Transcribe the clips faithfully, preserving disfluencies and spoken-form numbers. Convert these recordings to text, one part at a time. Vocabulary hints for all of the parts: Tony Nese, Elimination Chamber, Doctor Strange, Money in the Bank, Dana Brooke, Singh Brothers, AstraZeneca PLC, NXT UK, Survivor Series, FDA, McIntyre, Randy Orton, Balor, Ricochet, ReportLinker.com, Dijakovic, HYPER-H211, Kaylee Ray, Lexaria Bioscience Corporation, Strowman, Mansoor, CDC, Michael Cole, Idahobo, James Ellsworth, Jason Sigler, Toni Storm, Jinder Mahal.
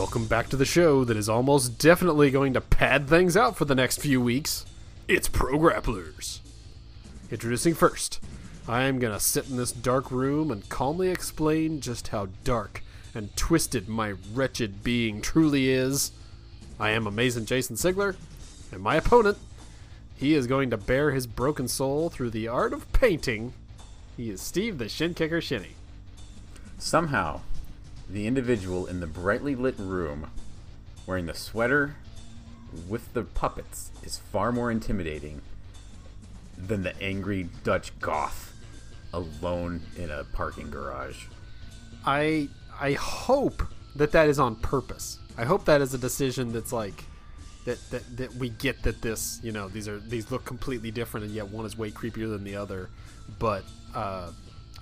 Welcome back to the show that is almost definitely going to pad things out for the next few weeks. It's Pro Grapplers. Introducing first, I am going to sit in this dark room and calmly explain just how dark and twisted my wretched being truly is. I am amazing Jason Sigler, and my opponent, he is going to bear his broken soul through the art of painting. He is Steve the Shin Kicker Shinny. Somehow, the individual in the brightly lit room, wearing the sweater with the puppets, is far more intimidating than the angry Dutch goth alone in a parking garage. I I hope that that is on purpose. I hope that is a decision that's like that that, that we get that this, you know, these are these look completely different and yet one is way creepier than the other. But uh,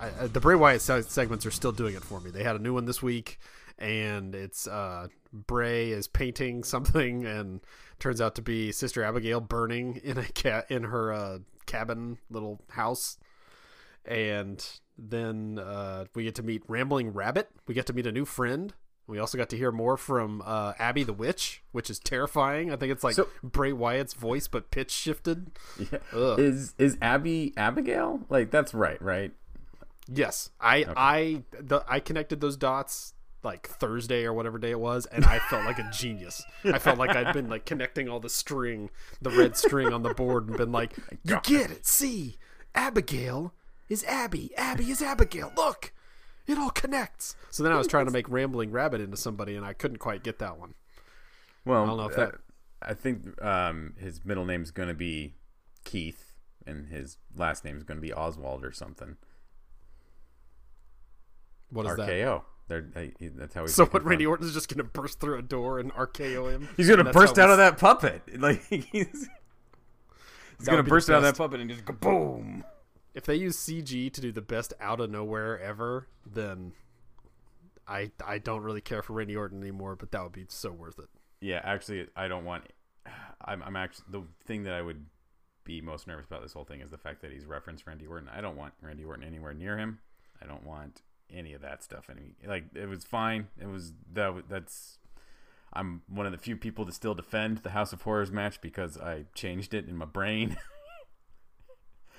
I, the Bray Wyatt segments are still doing it for me. They had a new one this week, and it's uh, Bray is painting something, and turns out to be Sister Abigail burning in a cat in her uh, cabin little house. And then uh, we get to meet Rambling Rabbit. We get to meet a new friend. We also got to hear more from uh, Abby the Witch, which is terrifying. I think it's like so, Bray Wyatt's voice, but pitch shifted. Yeah. Is is Abby Abigail? Like that's right, right? Yes, I okay. I the, I connected those dots like Thursday or whatever day it was, and I felt like a genius. I felt like I'd been like connecting all the string, the red string on the board, and been like, you get it? See, Abigail is Abby. Abby is Abigail. Look. It all connects. So then I was trying to make Rambling Rabbit into somebody, and I couldn't quite get that one. Well, I don't know if that. Uh, I think um, his middle name's going to be Keith, and his last name's going to be Oswald or something. What is R K O. That? R K O. They're, that's how we. So what? Randy Orton is just going to burst through a door and R K O him. He's going to burst out we... of that puppet. Like he's, he's going to burst out of that puppet and just go boom. If they use C G to do the best out of nowhere ever, then I I don't really care for Randy Orton anymore, but that would be so worth it. Yeah, actually, I don't want... I'm, I'm actually... The thing that I would be most nervous about this whole thing is the fact that he's referenced Randy Orton. I don't want Randy Orton anywhere near him. I don't want any of that stuff. Any, like, it was fine. It was... that That's... I'm one of the few people to still defend the House of Horrors match because I changed it in my brain.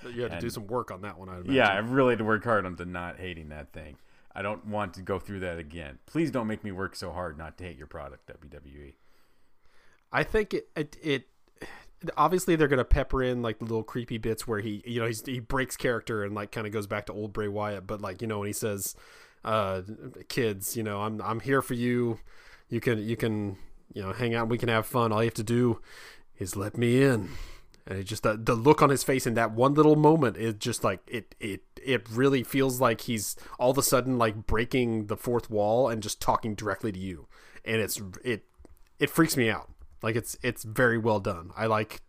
You had to and, do some work on that one, I imagine. Yeah, I really had to work hard on to not hating that thing. I don't want to go through that again. Please don't make me work so hard not to hate your product, W W E. I think it... it, it obviously, they're going to pepper in like the little creepy bits where he, you know, he's, he breaks character and like kind of goes back to old Bray Wyatt. But like, you know, when he says, uh, kids, you know, I'm I'm here for you. You can, you can, you know, hang out. We can have fun. All you have to do is let me in. And it just the, the look on his face in that one little moment is just like it it it really feels like he's all of a sudden like breaking the fourth wall and just talking directly to you, and it's it it freaks me out. Like it's it's very well done. I like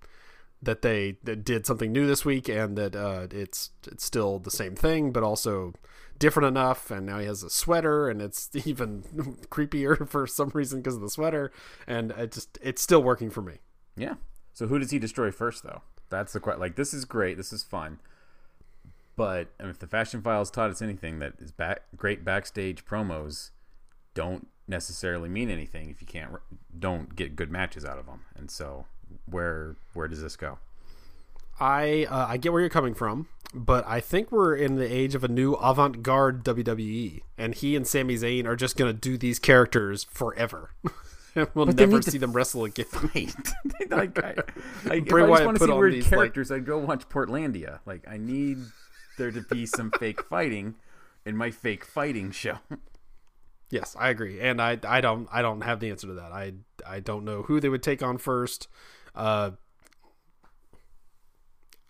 that they that did something new this week and that uh, it's it's still the same thing but also different enough. And now he has a sweater and it's even creepier for some reason because of the sweater. And it just it's still working for me. Yeah. So who does he destroy first, though? That's the question. Like, this is great. This is fun. But I mean, if the Fashion Files taught us anything, that is back, great backstage promos don't necessarily mean anything if you can't don't get good matches out of them. And so where where does this go? I uh, I get where you're coming from, but I think we're in the age of a new avant-garde W W E, and he and Sami Zayn are just going to do these characters forever. We'll but never see them wrestle again. Fight. like, I, I, if Bray I just want to see weird these, characters, like... I'd go watch Portlandia. Like, I need there to be some fake fighting in my fake fighting show. Yes, I agree, and I, I don't, I don't have the answer to that. I, I don't know who they would take on first. Uh,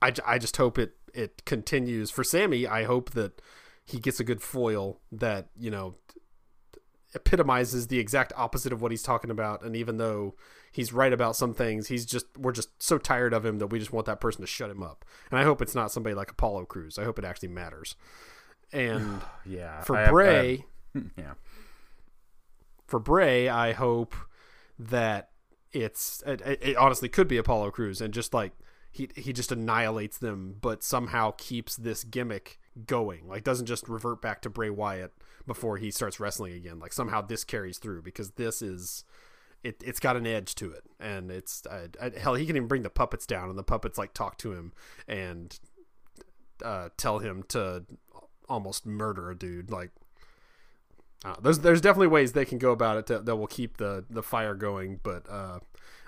I, I just hope it, it continues for Sammy. I hope that he gets a good foil that you know. epitomizes the exact opposite of what he's talking about, and even though he's right about some things, he's just we're just so tired of him that we just want that person to shut him up. And I hope it's not somebody like Apollo Crews. I hope it actually matters. And yeah, for I Bray, have, have, yeah, for Bray, I hope that it's it, it honestly could be Apollo Crews, and just like he he just annihilates them, but somehow keeps this gimmick going. Like, doesn't just revert back to Bray Wyatt before he starts wrestling again. Like, somehow this carries through, because this is, it, it's got an edge to it. And it's, I, I, hell, he can even bring the puppets down, and the puppets, like, talk to him and uh, tell him to almost murder a dude. Like, Uh, there's there's definitely ways they can go about it to, that will keep the, the fire going, but uh,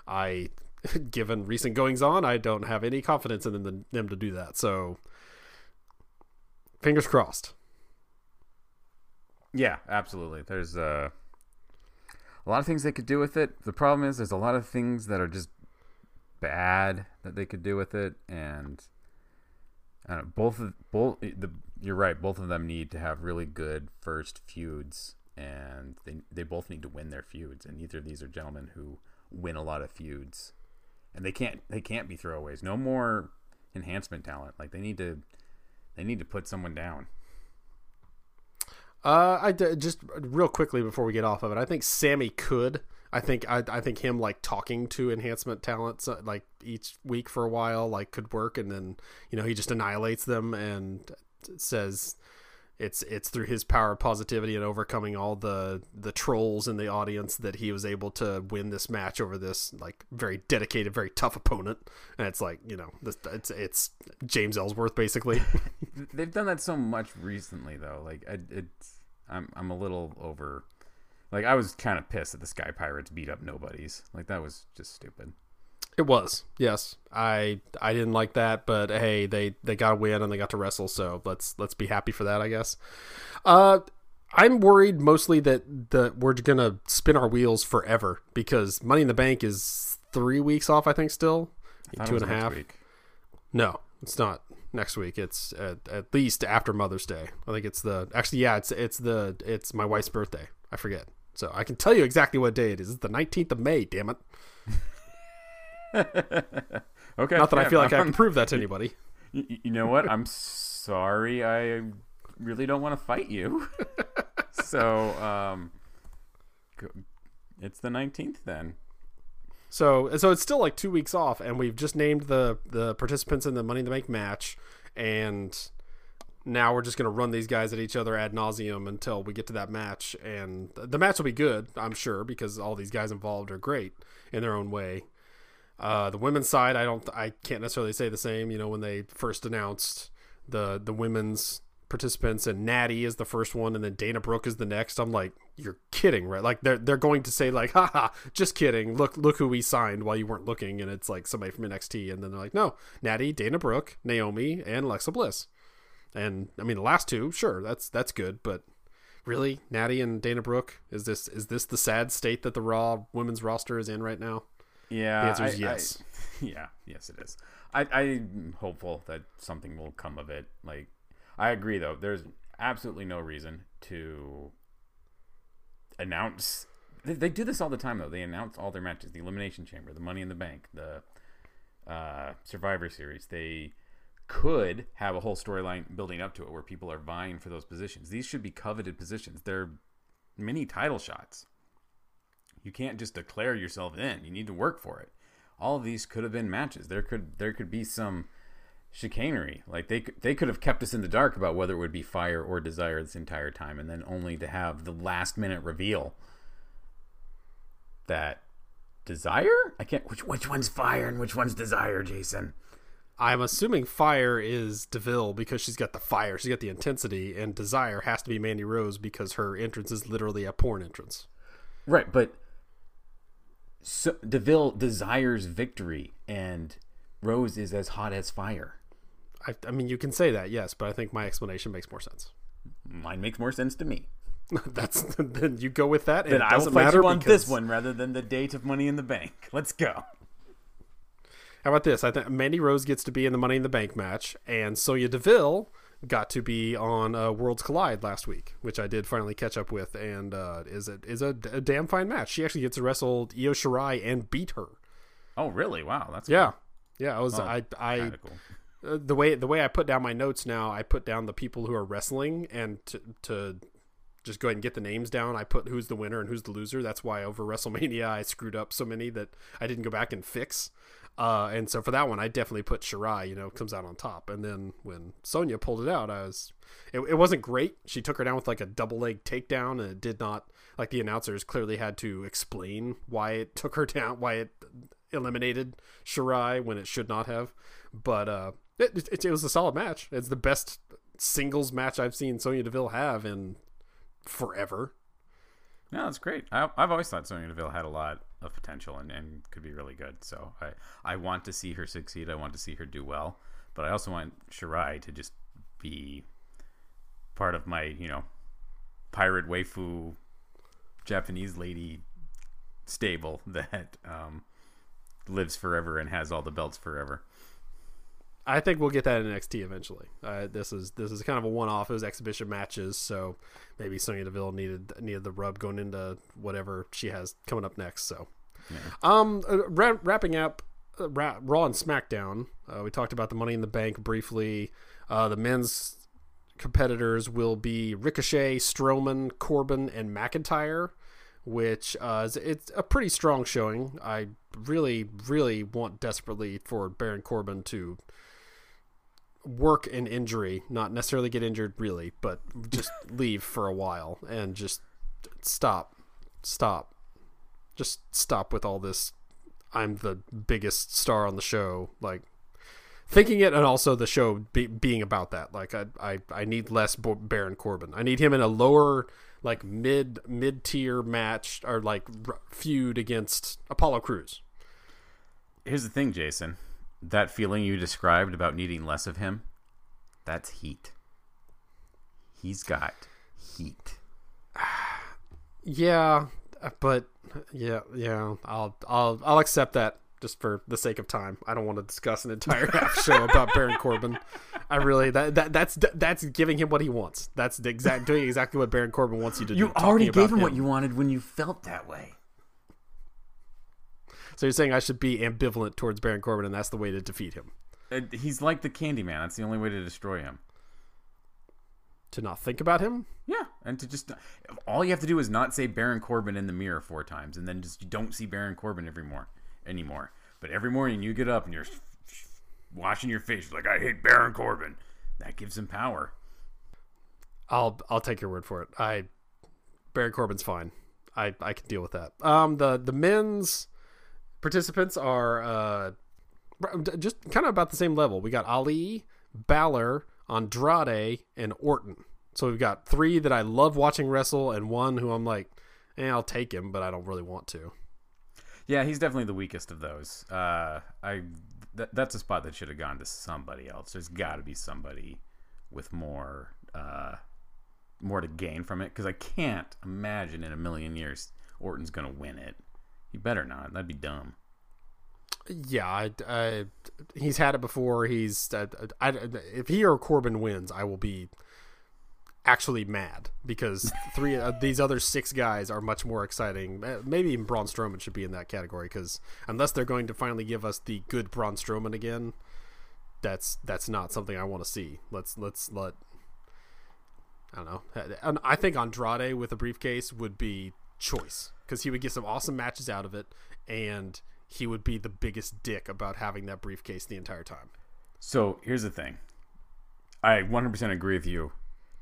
I, given recent goings on, I don't have any confidence in them, them to do that. So, fingers crossed. Yeah, absolutely. There's uh, a lot of things they could do with it. The problem is there's a lot of things that are just bad that they could do with it, and I don't know, both of both the. You're right. Both of them need to have really good first feuds, and they they both need to win their feuds. And neither of these are gentlemen who win a lot of feuds, and they can't they can't be throwaways. No more enhancement talent. Like, they need to they need to put someone down. Uh, I just real quickly before we get off of it, I think Sammy could. I think I I think him like talking to enhancement talents uh, like each week for a while like could work, and then you know he just annihilates them and says it's it's through his power of positivity and overcoming all the the trolls in the audience that he was able to win this match over this like very dedicated, very tough opponent. And it's like, you know, this, it's it's James Ellsworth basically. They've done that so much recently though. Like I, it's I'm I'm a little over. Like, I was kind of pissed that the Sky Pirates beat up nobodies. Like, that was just stupid. It was, yes. I I didn't like that, but hey, they, they got a win and they got to wrestle, so let's let's be happy for that, I guess. Uh, I'm worried mostly that the we're gonna spin our wheels forever because Money in the Bank is three weeks off, I think, still I two and a half. Week. No, it's not next week. It's at, at least after Mother's Day. I think it's the actually yeah, it's it's the it's my wife's birthday. I forget, so I can tell you exactly what day it is. It's the nineteenth of May. Damn it. Okay. Not that yeah, I feel like I'm, I can prove that to anybody. You, you know what? I'm sorry. I really don't want to fight you. So, um, it's the nineteenth then. So, so it's still like two weeks off, and we've just named the the participants in the Money in the Bank match, and now we're just going to run these guys at each other ad nauseum until we get to that match, and the match will be good, I'm sure, because all these guys involved are great in their own way. Uh, the women's side, I don't, I can't necessarily say the same. You know, when they first announced the the women's participants, and Natty is the first one, and then Dana Brooke is the next. I'm like, you're kidding, right? Like they're they're going to say like, haha, just kidding. Look look who we signed while you weren't looking, and it's like somebody from N X T, and then they're like, no, Natty, Dana Brooke, Naomi, and Alexa Bliss. And I mean, the last two, sure, that's that's good, but really, Natty and Dana Brooke, is this is this the sad state that the Raw women's roster is in right now? Yeah, the answer is I, yes. I, yeah, yes, it is. I, I'm hopeful that something will come of it. Like, I agree though. There's absolutely no reason to announce. They, they do this all the time though. They announce all their matches: the Elimination Chamber, the Money in the Bank, the uh, Survivor Series. They could have a whole storyline building up to it where people are vying for those positions. These should be coveted positions. They're mini title shots. You can't just declare yourself in. You need to work for it. All of these could have been matches. There could there could be some chicanery. Like they they could have kept us in the dark about whether it would be fire or desire this entire time, and then only to have the last minute reveal that desire. I can't. Which which one's fire and which one's desire, Jason? I'm assuming fire is DeVille because she's got the fire. She's got the intensity, and desire has to be Mandy Rose because her entrance is literally a porn entrance. Right, but. So DeVille desires victory, and Rose is as hot as fire. I, I mean, you can say that, yes, but I think my explanation makes more sense. Mine makes more sense to me. That's then you go with that, and then it doesn't matter. I will fight you on because... this one rather than the date of Money in the Bank. Let's go. How about this? I think Mandy Rose gets to be in the Money in the Bank match, and Sonya DeVille got to be on uh, World's Collide last week, which I did finally catch up with, and uh, is a, is a, a damn fine match. She actually gets to wrestle Io Shirai and beat her. Oh, really? Wow, that's yeah, cool. yeah. I was oh, I I cool. uh, the way the way I put down my notes now. I put down the people who are wrestling, and to to just go ahead and get the names down. I put who's the winner and who's the loser. That's why over WrestleMania I screwed up so many that I didn't go back and fix. Uh, and so for that one, I definitely put Shirai, you know, comes out on top. And then when Sonya pulled it out, I was, it, it wasn't great. She took her down with like a double leg takedown, and it did not, like the announcers clearly had to explain why it took her down, why it eliminated Shirai when it should not have. But uh, it, it, it was a solid match. It's the best singles match I've seen Sonya Deville have in forever. No, that's great. I, I've always thought Sonya Deville had a lot of potential and, and could be really good. So I, I want to see her succeed. I want to see her do well. But I also want Shirai to just be part of my, you know, pirate waifu Japanese lady stable that um, lives forever and has all the belts forever. I think we'll get that in N X T eventually. Uh, this is this is kind of a one-off. It was exhibition matches, so maybe Sonya Deville needed needed the rub going into whatever she has coming up next. So, yeah. um, uh, ra- wrapping up uh, ra- Raw and SmackDown, uh, we talked about the Money in the Bank briefly. Uh, the men's competitors will be Ricochet, Strowman, Corbin, and McIntyre, which uh, is, it's a pretty strong showing. I really, really want desperately for Baron Corbin to work an injury, not necessarily get injured really, but just leave for a while and just stop stop just stop with all this I'm the biggest star on the show, like thinking it, and also the show be, being about that. Like I, I I need less Baron Corbin. I need him in a lower, like mid mid tier match or like feud against Apollo Crews. Here's the thing, Jason. That feeling you described about needing less of him, that's heat. He's got heat. Yeah, but yeah, yeah, I'll I'll I'll accept that just for the sake of time. I don't want to discuss an entire half show about Baron Corbin. I really that, that that's that's giving him what he wants. That's the exact doing exactly what Baron Corbin wants you to do. You already gave him, him what you wanted when you felt that way. So you're saying I should be ambivalent towards Baron Corbin, and that's the way to defeat him. Uh, he's like the Candyman. That's the only way to destroy him. To not think about him? Yeah, and to just... all you have to do is not say Baron Corbin in the mirror four times, and then just you don't see Baron Corbin every more, anymore. But every morning you get up and you're washing your face like, I hate Baron Corbin. That gives him power. I'll I'll take your word for it. I Baron Corbin's fine. I, I can deal with that. Um, the, the men's... participants are uh, just kind of about the same level. We got Ali, Balor, Andrade, and Orton. So we've got three that I love watching wrestle and one who I'm like, eh, I'll take him, but I don't really want to. Yeah, he's definitely the weakest of those. Uh, I th- That's a spot that should have gone to somebody else. There's got to be somebody with more, uh, more to gain from it, because I can't imagine in a million years Orton's going to win it. You better not. That'd be dumb. Yeah, I, I, he's had it before. He's I, I, if he or Corbin wins, I will be actually mad, because three of these other six guys are much more exciting. Maybe even Braun Strowman should be in that category, because unless they're going to finally give us the good Braun Strowman again, that's that's not something I want to see. Let's let's let I don't know. I think Andrade with a briefcase would be choice, because he would get some awesome matches out of it, and he would be the biggest dick about having that briefcase the entire time. So here's the thing. I one hundred percent agree with you,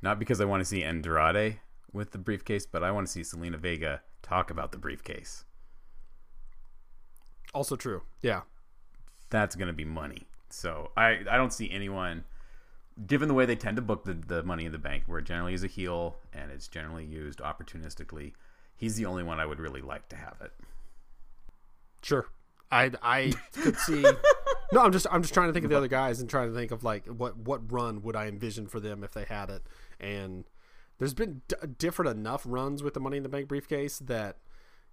not because I want to see Andrade with the briefcase, but I want to see Selena Vega talk about the briefcase. Also true. Yeah. That's going to be money. So I, I don't see anyone, given the way they tend to book the, the Money in the Bank, where it generally is a heel and it's generally used opportunistically, he's the only one I would really like to have it. Sure. I I could see No, I'm just I'm just trying to think of the other guys and trying to think of like what, what run would I envision for them if they had it. And there's been d- different enough runs with the Money in the Bank briefcase that,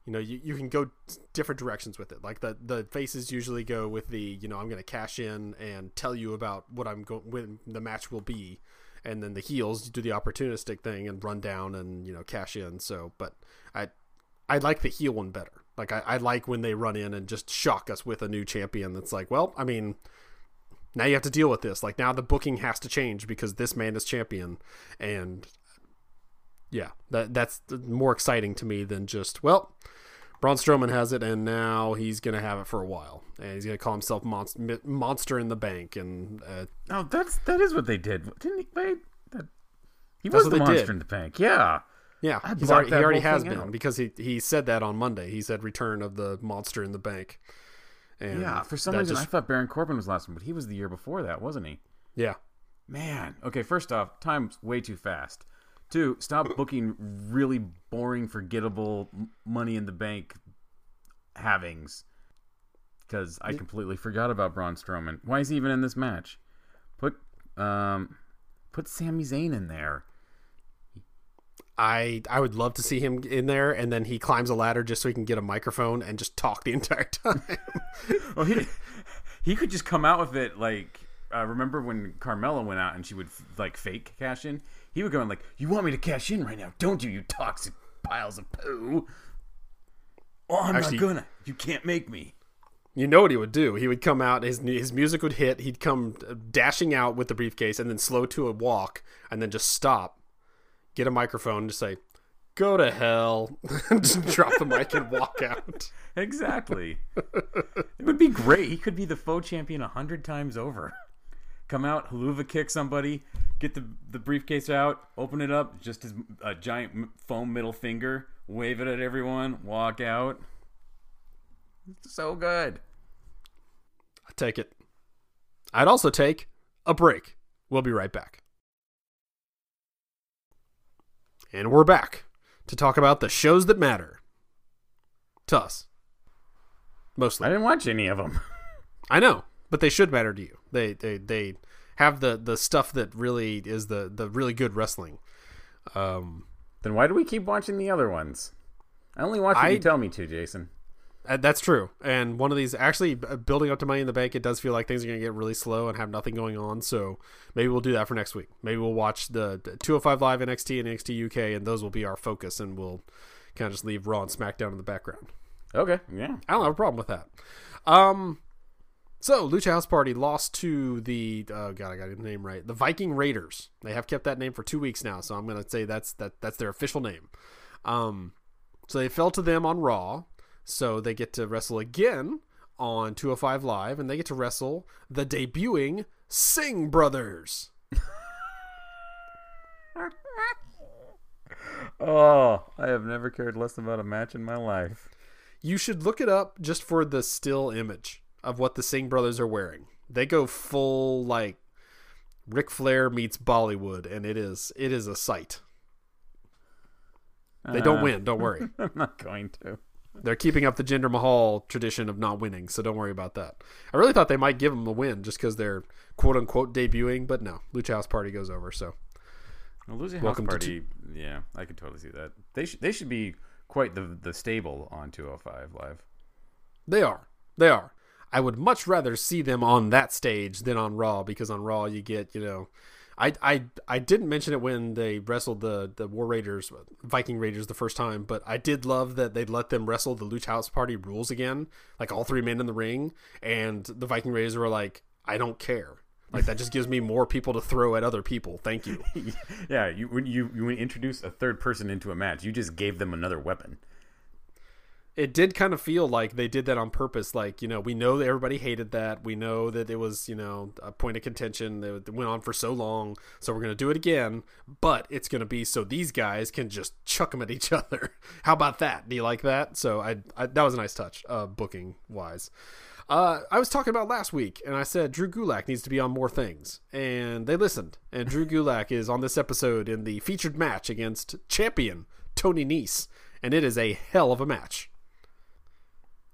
you know, you, you can go different directions with it. Like the, the faces usually go with the, you know, I'm going to cash in and tell you about what I'm going when the match will be. And then the heels do the opportunistic thing and run down and, you know, cash in. So, but I, I like the heel one better. Like I, I like when they run in and just shock us with a new champion. That's like, well, I mean, now you have to deal with this. Like now the booking has to change because this man is champion. And yeah, that that's more exciting to me than just, well, Braun Strowman has it, and now he's going to have it for a while. And he's going to call himself Monst- Monster in the Bank. And uh, oh, that's that is what they did. Didn't he? Wait, that, he was the Monster did. in the Bank. Yeah. Yeah, he's already, he already has been out. because he, he said that on Monday. He said return of the Monster in the Bank. And yeah, for some reason, just... I thought Baron Corbin was last one, but he was the year before that, wasn't he? Yeah. Man. Okay, first off, time's way too fast. Two, stop booking really boring, forgettable Money in the Bank havings. Because I completely forgot about Braun Strowman. Why is he even in this match? Put um, put Sami Zayn in there. I I would love to see him in there, and then he climbs a ladder just so he can get a microphone and just talk the entire time. Well, he he could just come out with it like uh, remember when Carmella went out and she would like fake cash in. He would go in like, "You want me to cash in right now, don't you? You toxic piles of poo." Oh, I'm Actually, not gonna. You can't make me. You know what he would do? He would come out. His his music would hit. He'd come dashing out with the briefcase and then slow to a walk and then just stop. Get a microphone and just say, "Go to hell." Just drop the mic and walk out. Exactly. It would be great. He could be the faux champion a hundred times over. Come out, haluva kick somebody, get the, the briefcase out, open it up, just as a giant foam middle finger, wave it at everyone, walk out. It's so good. I take it. I'd also take a break. We'll be right back. And we're back to talk about the shows that matter. To us. Mostly. I didn't watch any of them. I know, but they should matter to you. They they, they have the, the stuff that really is the, the really good wrestling. Um, then why do we keep watching the other ones? I only watch what you tell me to, Jason. Uh, that's true. And one of these, actually building up to Money in the Bank, it does feel like things are going to get really slow and have nothing going on. So maybe we'll do that for next week. Maybe we'll watch the two oh five Live, N X T, and N X T U K, and those will be our focus, and we'll kind of just leave Raw and SmackDown in the background. Okay, yeah. I don't have a problem with that. Um, so Lucha House Party lost to the, oh God, I got the name right, the Viking Raiders. They have kept that name for two weeks now, so I'm going to say that's that that's their official name. Um, so they fell to them on Raw. So they get to wrestle again on two oh five Live, and they get to wrestle the debuting Singh Brothers. Oh, I have never cared less about a match in my life. You should look it up just for the still image of what the Singh Brothers are wearing. They go full like Ric Flair meets Bollywood, and it is it is a sight. They uh, don't win, don't worry. I'm not going to. They're keeping up the Jinder Mahal tradition of not winning, so don't worry about that. I really thought they might give them a win just because they're quote-unquote debuting, but no. Lucha House Party goes over, so. Well, Lucha House Party, t- yeah, I could totally see that. They, sh- they should be quite the, the stable on two oh five Live. They are. They are. I would much rather see them on that stage than on Raw, because on Raw you get, you know... I, I, I didn't mention it when they wrestled the, the War Raiders, Viking Raiders the first time, but I did love that they'd let them wrestle the Lucha House Party rules again, like all three men in the ring, and the Viking Raiders were like, I don't care. Like, that just gives me more people to throw at other people. Thank you. Yeah, you when you, you introduce a third person into a match, you just gave them another weapon. It did kind of feel like they did that on purpose. Like, you know, we know that everybody hated that. We know that it was, you know, a point of contention that went on for so long. So we're going to do it again, but it's going to be so these guys can just chuck them at each other. How about that? Do you like that? So I, I that was a nice touch, uh, booking wise. Uh, I was talking about last week, and I said Drew Gulak needs to be on more things, and they listened. And Drew Gulak is on this episode in the featured match against champion Tony Nese, and it is a hell of a match.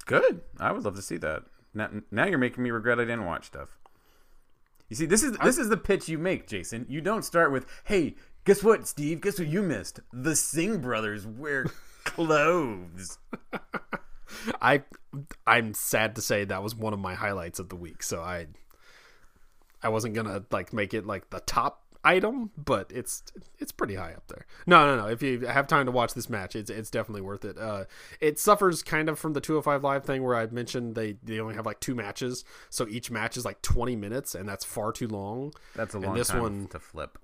Good. I would love to see that. Now, now you're making me regret I didn't watch stuff. You see, this is this is the pitch you make, Jason. You don't start with, "Hey, guess what, Steve? Guess what you missed? The Singh Brothers wear clothes." I I'm sad to say that was one of my highlights of the week. So I I wasn't gonna like make it like the top item, but it's it's pretty high up there. No, no, no. If you have time to watch this match, it's it's definitely worth it. Uh, it suffers kind of from the two oh five Live thing where I mentioned they, they only have like two matches, so each match is like twenty minutes, and that's far too long. That's a long and this time one, to flip.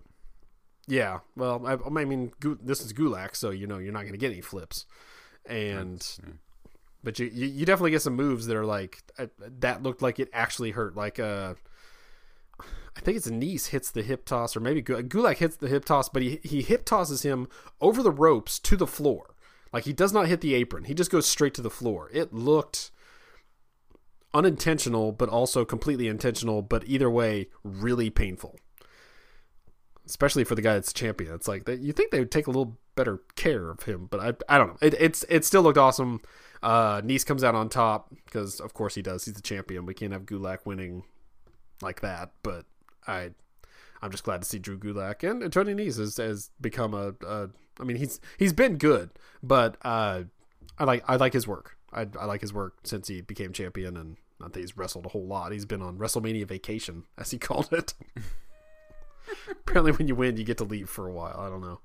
Yeah, well, I, I mean, this is Gulak, so you know you're not going to get any flips, and yeah. But you, you, you definitely get some moves that are like, uh, that looked like it actually hurt. Like, uh, I think it's Nese hits the hip toss, or maybe Gulak hits the hip toss, but he, he hip tosses him over the ropes to the floor. Like, he does not hit the apron. He just goes straight to the floor. It looked unintentional, but also completely intentional, but either way, really painful. Especially for the guy that's champion. It's like, you think they would take a little better care of him, but I I don't know. It, it's, it still looked awesome. Uh, Nese comes out on top, because of course he does. He's the champion. We can't have Gulak winning like that, but I, I'm just glad to see Drew Gulak. And, and Tony Nese has, has become a, a, I mean, he's, he's been good, but uh, I like, I like his work. I, I like his work since he became champion, and not that he's wrestled a whole lot. He's been on WrestleMania vacation, as he called it. Apparently when you win, you get to leave for a while. I don't know.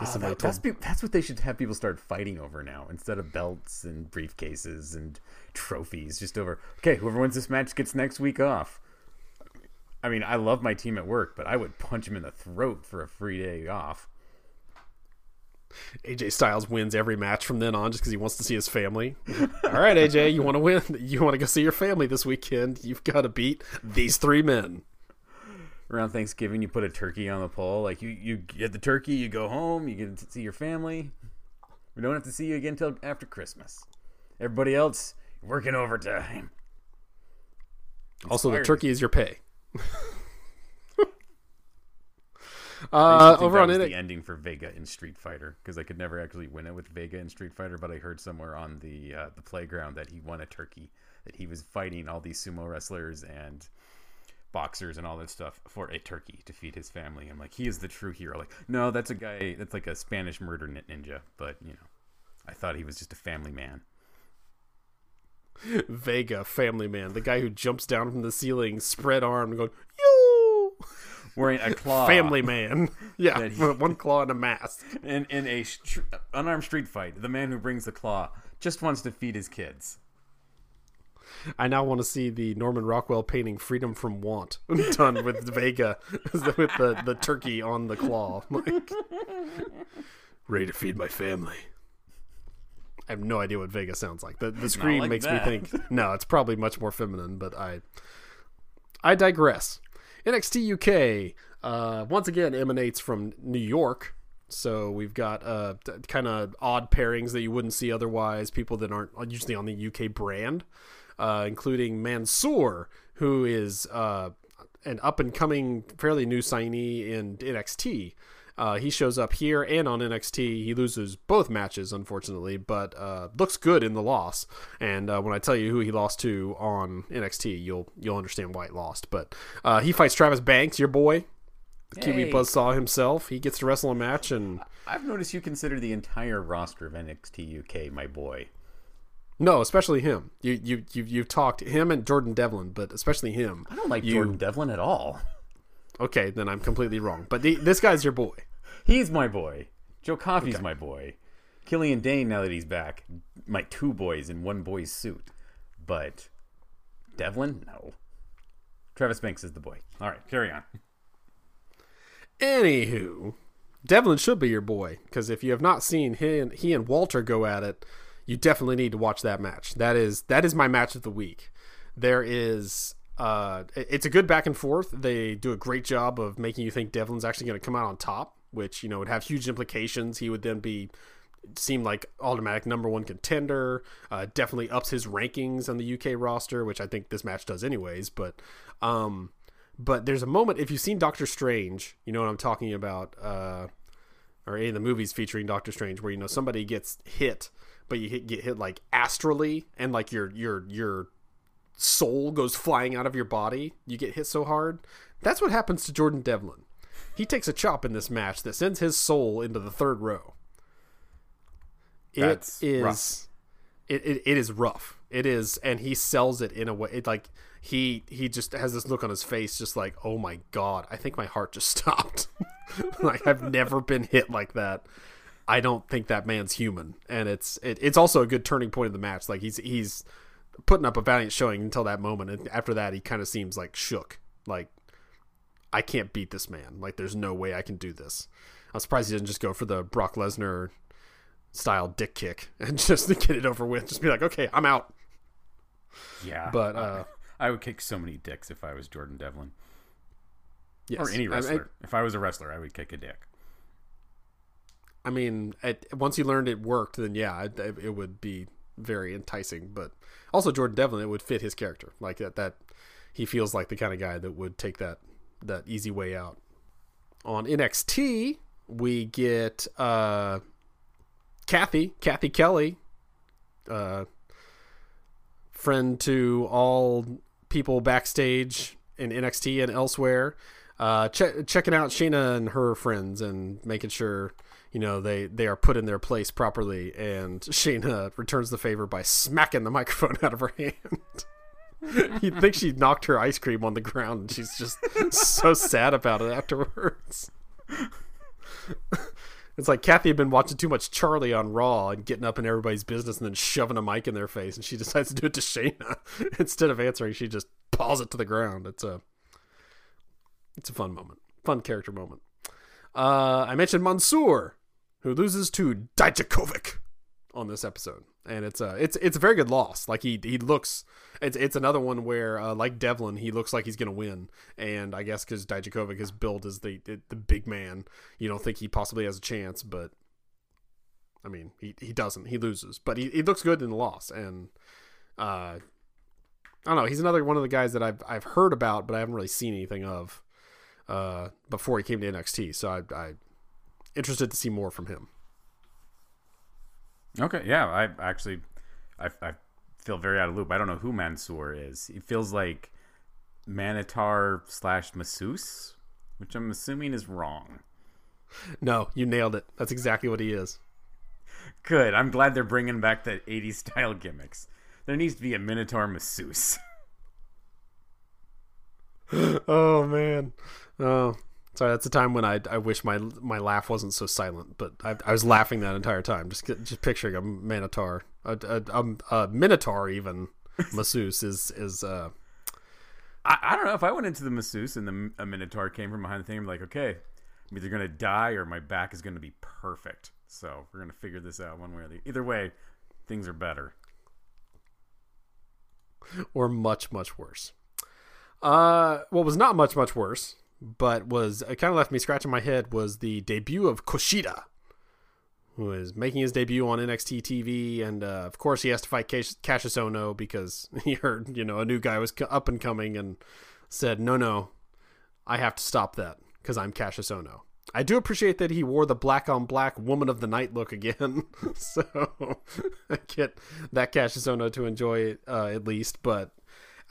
Oh, that, that's, that's what they should have people start fighting over now, instead of belts and briefcases and trophies. Just over, okay, whoever wins this match gets next week off. I mean, I love my team at work, but I would punch him in the throat for a free day off. A J Styles wins every match from then on just because he wants to see his family. All right, A J, you want to win? You want to go see your family this weekend? You've got to beat these three men. Around Thanksgiving, you put a turkey on the pole. Like, you, you get the turkey, you go home, you get to see your family. We don't have to see you again until after Christmas. Everybody else, you're working overtime. It's also, the turkey is your pay. uh, over that on was it, the ending for Vega in Street Fighter, because I could never actually win it with Vega in Street Fighter, but I heard somewhere on the uh, the playground that he won a turkey, that he was fighting all these sumo wrestlers and boxers and all that stuff for a turkey to feed his family. I'm like, he is the true hero. Like, no, that's a guy that's like a Spanish murder ninja, but you know, I thought he was just a family man. Vega, family man, the guy who jumps down from the ceiling, spread arm, going yo, wearing a claw. Family man, yeah, he... one claw and a mask. In in a str- unarmed street fight, the man who brings the claw just wants to feed his kids. I now want to see the Norman Rockwell painting Freedom from Want done with Vega with the, the turkey on the claw. I'm like, ready to feed my family. I have no idea what Vega sounds like. The, the scream like makes that. me think, no, it's probably much more feminine, but I I digress. N X T U K uh, once again emanates from New York. So we've got uh, kind of odd pairings that you wouldn't see otherwise, people that aren't usually on the U K brand. Uh, including Mansoor, who is uh, an up-and-coming, fairly new signee in N X T. Uh, he shows up here and on N X T. He loses both matches, unfortunately, but uh, looks good in the loss. And uh, when I tell you who he lost to on N X T, you'll you'll understand why he lost. But uh, he fights Travis Banks, your boy, the hey. Kiwi Buzzsaw himself. He gets to wrestle a match. And I've noticed you consider the entire roster of N X T U K my boy. No, especially him. You you you you've talked him and Jordan Devlin, but especially him. I don't like you... Jordan Devlin at all. Okay, then I'm completely wrong. But the, this guy's your boy. He's my boy. Joe Coffey's okay. My boy. Killian Dane, now that he's back, my two boys in one boy's suit. But Devlin, no. Travis Banks is the boy. All right, carry on. Anywho, Devlin should be your boy, because if you have not seen he and, he and Walter go at it. You definitely need to watch that match. That is that is my match of the week. There is, uh, it's a good back and forth. They do a great job of making you think Devlin's actually going to come out on top, which you know would have huge implications. He would then be seem like automatic number one contender. Uh, definitely ups his rankings on the U K roster, which I think this match does anyways. But um, but there's a moment, if you've seen Doctor Strange, you know what I'm talking about, uh, or any of the movies featuring Doctor Strange, where you know somebody gets hit. But you hit, get hit like astrally, and like your your your soul goes flying out of your body. You get hit so hard. That's what happens to Jordan Devlin. He takes a chop in this match that sends his soul into the third row. That's it is rough. It, it it is rough. It is, and he sells it in a way. It like he he just has this look on his face, just like, oh my God, I think my heart just stopped. Like, I've never been hit like that. I don't think that man's human, and it's it, it's also a good turning point of the match. Like, he's he's putting up a valiant showing until that moment, and after that, he kind of seems like shook. Like, I can't beat this man. Like, there's no way I can do this. I'm surprised he didn't just go for the Brock Lesnar style dick kick and just to get it over with. Just be like, okay, I'm out. Yeah. But uh, I would kick so many dicks if I was Jordan Devlin. Yes. Or any wrestler. I, I, if I was a wrestler, I would kick a dick. I mean, at, once you learned it worked, then yeah, it, it would be very enticing. But also Jordan Devlin, it would fit his character. Like that, that he feels like the kind of guy that would take that that easy way out. On N X T, we get uh, Kathy, Kathy Kelly, uh, friend to all people backstage in N X T and elsewhere, uh, che- checking out Shayna and her friends and making sure, you know, they, they are put in their place properly. And Shayna returns the favor by smacking the microphone out of her hand. You'd think she knocked her ice cream on the ground, and she's just so sad about it afterwards. It's like Kathy had been watching too much Charlie on Raw and getting up in everybody's business and then shoving a mic in their face, and she decides to do it to Shayna. Instead of answering, she just paws it to the ground. It's a, it's a fun moment. Fun character moment. Uh, I mentioned Mansoor, who loses to Dijakovic on this episode. And it's a, it's, it's a very good loss. Like he, he looks, it's, it's another one where, uh, like Devlin, he looks like he's going to win. And I guess cause Dijakovic is billed as the, the big man, you don't think he possibly has a chance, but I mean, he, he doesn't, he loses, but he, he looks good in the loss. And, uh, I don't know. He's another one of the guys that I've, I've heard about, but I haven't really seen anything of, uh, before he came to N X T. So I, I interested to see more from him. Okay, yeah, I actually, I, I feel very out of loop. I don't know who Mansoor is. It feels like Minotaur slash masseuse, which I'm assuming is wrong. No, you nailed it. That's exactly what he is. Good. I'm glad they're bringing back the eighties style gimmicks. There needs to be a Minotaur masseuse. Oh, man. Oh, sorry, that's the time when I I wish my my laugh wasn't so silent, but I, I was laughing that entire time. Just just picturing a minotaur, a a, a, a minotaur even masseuse is is. Uh... I, I don't know if I went into the masseuse and the a minotaur came from behind the thing. I'm like, okay, I'm either gonna die or my back is gonna be perfect. So we're gonna figure this out one way or the other. Either way, things are better or much much worse. Uh, what was not much much worse, but was it kind of left me scratching my head, was the debut of Kushida, who is making his debut on N X T T V, and uh, of course he has to fight Cass- Kassius Ohno because he heard, you know, a new guy was co- up and coming, and said, "No, no, I have to stop that because I'm Kassius Ohno." I do appreciate that he wore the black on black woman of the night look again, so I get that Kassius Ohno to enjoy it uh, at least, but.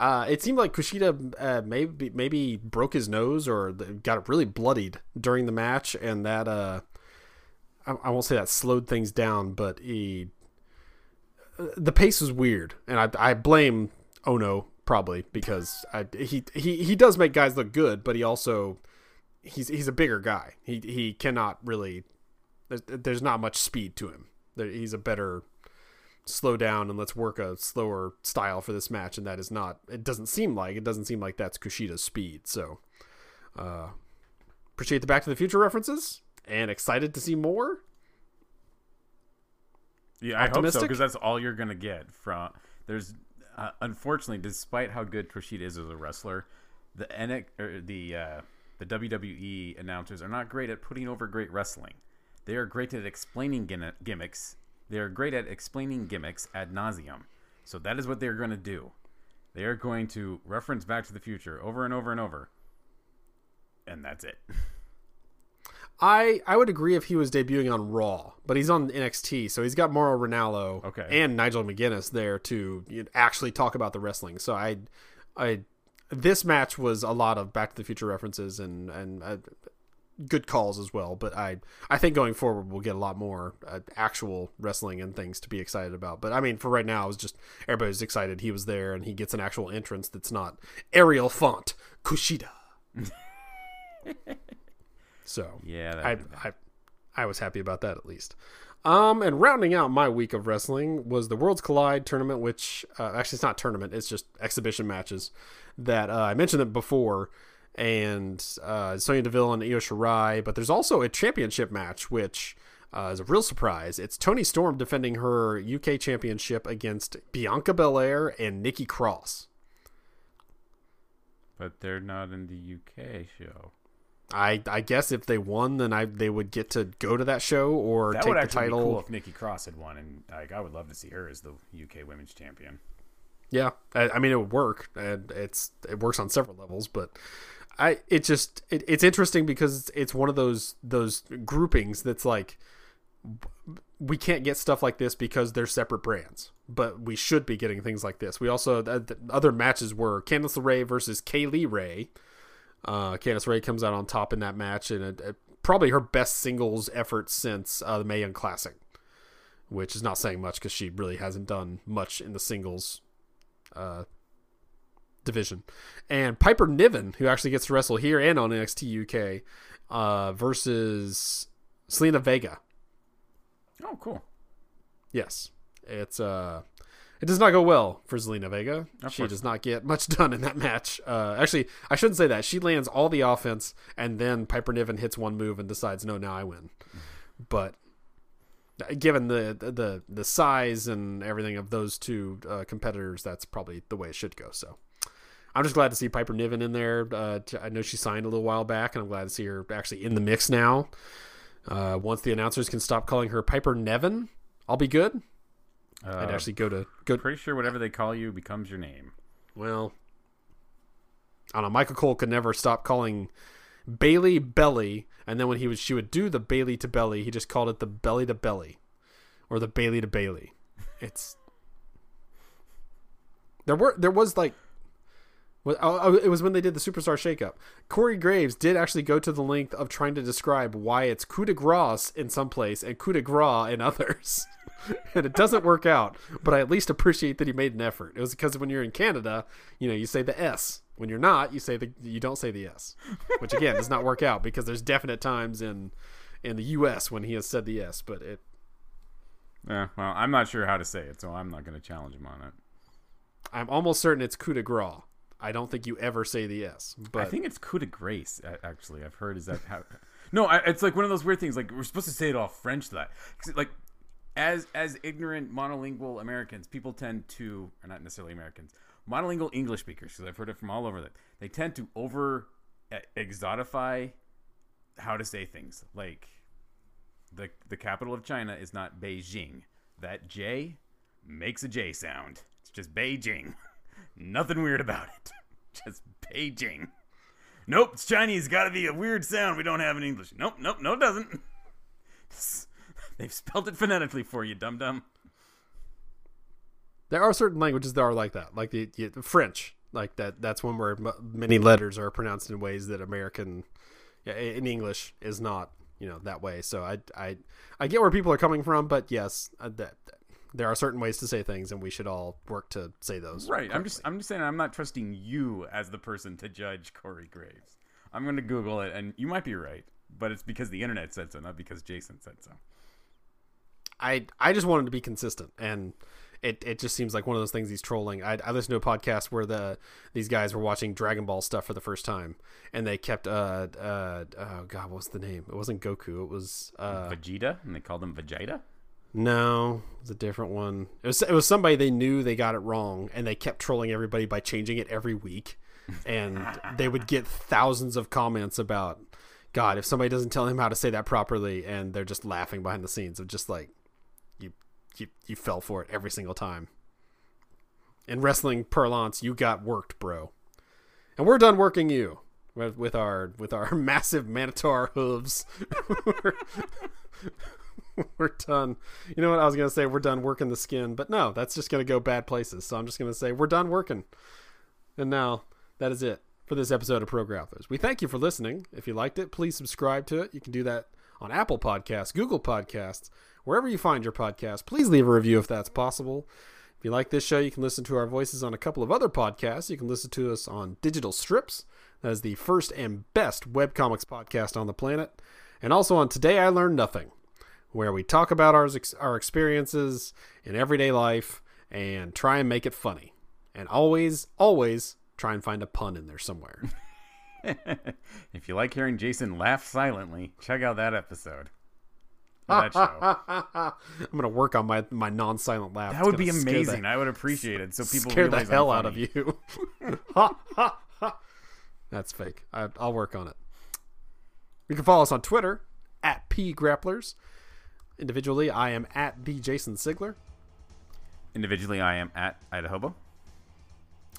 Uh, it seemed like Kushida uh, maybe maybe broke his nose or got really bloodied during the match, and that uh, I, I won't say that slowed things down, but he uh, the pace was weird, and I, I blame Ohno probably because I, he he he does make guys look good, but he also he's he's a bigger guy. He he cannot really there's, there's not much speed to him. There, he's a better. Slow down and let's work a slower style for this match, and that is not it doesn't seem like it doesn't seem like that's Kushida's speed. So uh appreciate the Back to the Future references and excited to see more. Yeah, optimistic. I hope so, because that's all you're gonna get from there's uh, unfortunately, despite how good Kushida is as a wrestler, the N X T or the uh the W W E announcers are not great at putting over great wrestling. They are great at explaining gimm- gimmicks They're great at explaining gimmicks ad nauseum. So that is what they're going to do. They are going to reference Back to the Future over and over and over. And that's it. I I would agree if he was debuting on Raw, but he's on N X T, so he's got Mauro Ranallo okay. and Nigel McGuinness there to actually talk about the wrestling. So I, I, this match was a lot of Back to the Future references and and. I, good calls as well, but I I think going forward we'll get a lot more uh, actual wrestling and things to be excited about. But I mean, for right now, it was just everybody's excited he was there, and he gets an actual entrance that's not Arial font Kushida. So yeah, I, I I was happy about that at least. Um, and rounding out my week of wrestling was the World's Collide tournament, which uh, actually it's not tournament, it's just exhibition matches that uh, I mentioned it before. And uh, Sonya DeVille and Io Shirai, but there's also a championship match, which uh, is a real surprise. It's Toni Storm defending her U K championship against Bianca Belair and Nikki Cross. But they're not in the U K show. I I guess if they won, then I they would get to go to that show or that take the title. That would be cool if Nikki Cross had won, and like I would love to see her as the U K Women's Champion. Yeah, I, I mean it would work, and it's it works on several levels, but I it just it, it's interesting because it's one of those those groupings that's like we can't get stuff like this because they're separate brands, but we should be getting things like this. We also the, the other matches were Candice LeRae versus Kaylee Ray. Uh, Candice LeRae comes out on top in that match, and a, a, probably her best singles effort since uh, the Mae Young Classic, which is not saying much because she really hasn't done much in the singles uh, division. And Piper Niven, who actually gets to wrestle here and on N X T U K, uh, versus Selena Vega. Oh, cool. Yes, it's uh. It does not go well for Zelina Vega. Of she course. does not get much done in that match. Uh, actually, I shouldn't say that. She lands all the offense, and then Piper Niven hits one move and decides, no, now I win. But given the the the size and everything of those two uh, competitors, that's probably the way it should go. So I'm just glad to see Piper Niven in there. Uh, I know she signed a little while back, and I'm glad to see her actually in the mix now. Uh, once the announcers can stop calling her Piper Niven, I'll be good. Uh, I'd actually go to go. Pretty sure whatever they call you becomes your name. Well, I don't know. Michael Cole could never stop calling Bailey Belly, and then when he was, she would do the Bailey to Belly. He just called it the Belly to Belly, or the Bailey to Bailey. It's there were there was like, it was when they did the Superstar Shakeup. Corey Graves did actually go to the length of trying to describe why it's coup de grace in some place and coup de grace in others. And it doesn't work out, but I at least appreciate that he made an effort. It was because when you're in Canada, you know, you say the S. When you're not, you say the you don't say the S, which again does not work out because there's definite times in in the U S when he has said the S. But it. Yeah, well, I'm not sure how to say it, so I'm not going to challenge him on it. I'm almost certain it's coup de grace. I don't think you ever say the S. But I think it's coup de grace. Actually, I've heard is that how? No, I, it's like one of those weird things. Like we're supposed to say it all French. That like. As as ignorant monolingual Americans, people tend to, or not necessarily Americans, monolingual English speakers, because I've heard it from all over that, they tend to over exotify how to say things. Like the the capital of China is not Beijing. That J makes a J sound. It's just Beijing. Nothing weird about it. Just Beijing. Nope, it's Chinese. Got to be a weird sound we don't have in English. Nope, nope, no, it doesn't. They've spelled it phonetically for you, dum-dum. There are certain languages that are like that, like the, the French. Like that. That's one where m- many letters are pronounced in ways that American, yeah, in English, is not. You know that way. So I, I, I get where people are coming from, but yes, uh, that, that there are certain ways to say things, and we should all work to say those. Right. Correctly. I'm just, I'm just saying, I'm not trusting you as the person to judge Corey Graves. I'm going to Google it, and you might be right, but it's because the internet said so, not because Jason said so. I, I just wanted to be consistent, and it, it just seems like one of those things he's trolling. I, I listened to a podcast where the these guys were watching Dragon Ball stuff for the first time, and they kept uh uh oh god what was the name? It wasn't Goku. It was uh, Vegeta, and they called him Vegeta. No, it was a different one. It was it was somebody they knew they got it wrong, and they kept trolling everybody by changing it every week, and they would get thousands of comments about God if somebody doesn't tell him how to say that properly, and they're just laughing behind the scenes of just like. You, you fell for it every single time. In wrestling parlance, you got worked, bro. And we're done working you with, with our with our massive Minotaur hooves. we're, we're done. You know what I was gonna say? We're done working the skin, but no, that's just gonna go bad places. So I'm just gonna say we're done working. And now that is it for this episode of Pro Growlers. We thank you for listening. If you liked it, please subscribe to it. You can do that on Apple Podcasts, Google Podcasts. Wherever you find your podcast, please leave a review if that's possible. If you like this show, you can listen to our voices on a couple of other podcasts. You can listen to us on Digital Strips. That is the first and best webcomics podcast on the planet. And also on Today I Learned Nothing, where we talk about our, our experiences in everyday life and try and make it funny. And always, always try and find a pun in there somewhere. If you like hearing Jason laugh silently, check out that episode. for that show. I'm gonna work on my my non-silent laugh. That it's would be amazing. The, I would appreciate it. So people scare the hell out of you. Ha ha ha. That's fake. I, I'll work on it. You can follow us on Twitter at pgrapplers. Individually, I am at the Jason Sigler. Individually, I am at Idahobo.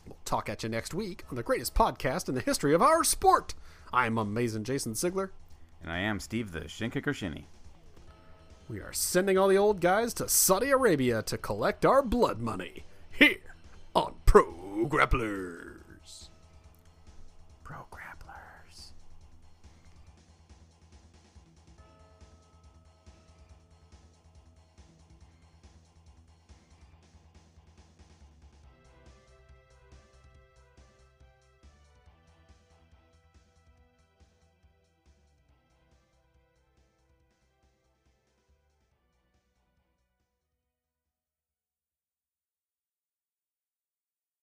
We'll talk at you next week on the greatest podcast in the history of our sport. I am amazing Jason Sigler. And I am Steve the Shin Kicker Shinny. We are sending all the old guys to Saudi Arabia to collect our blood money here on Pro Grapplers.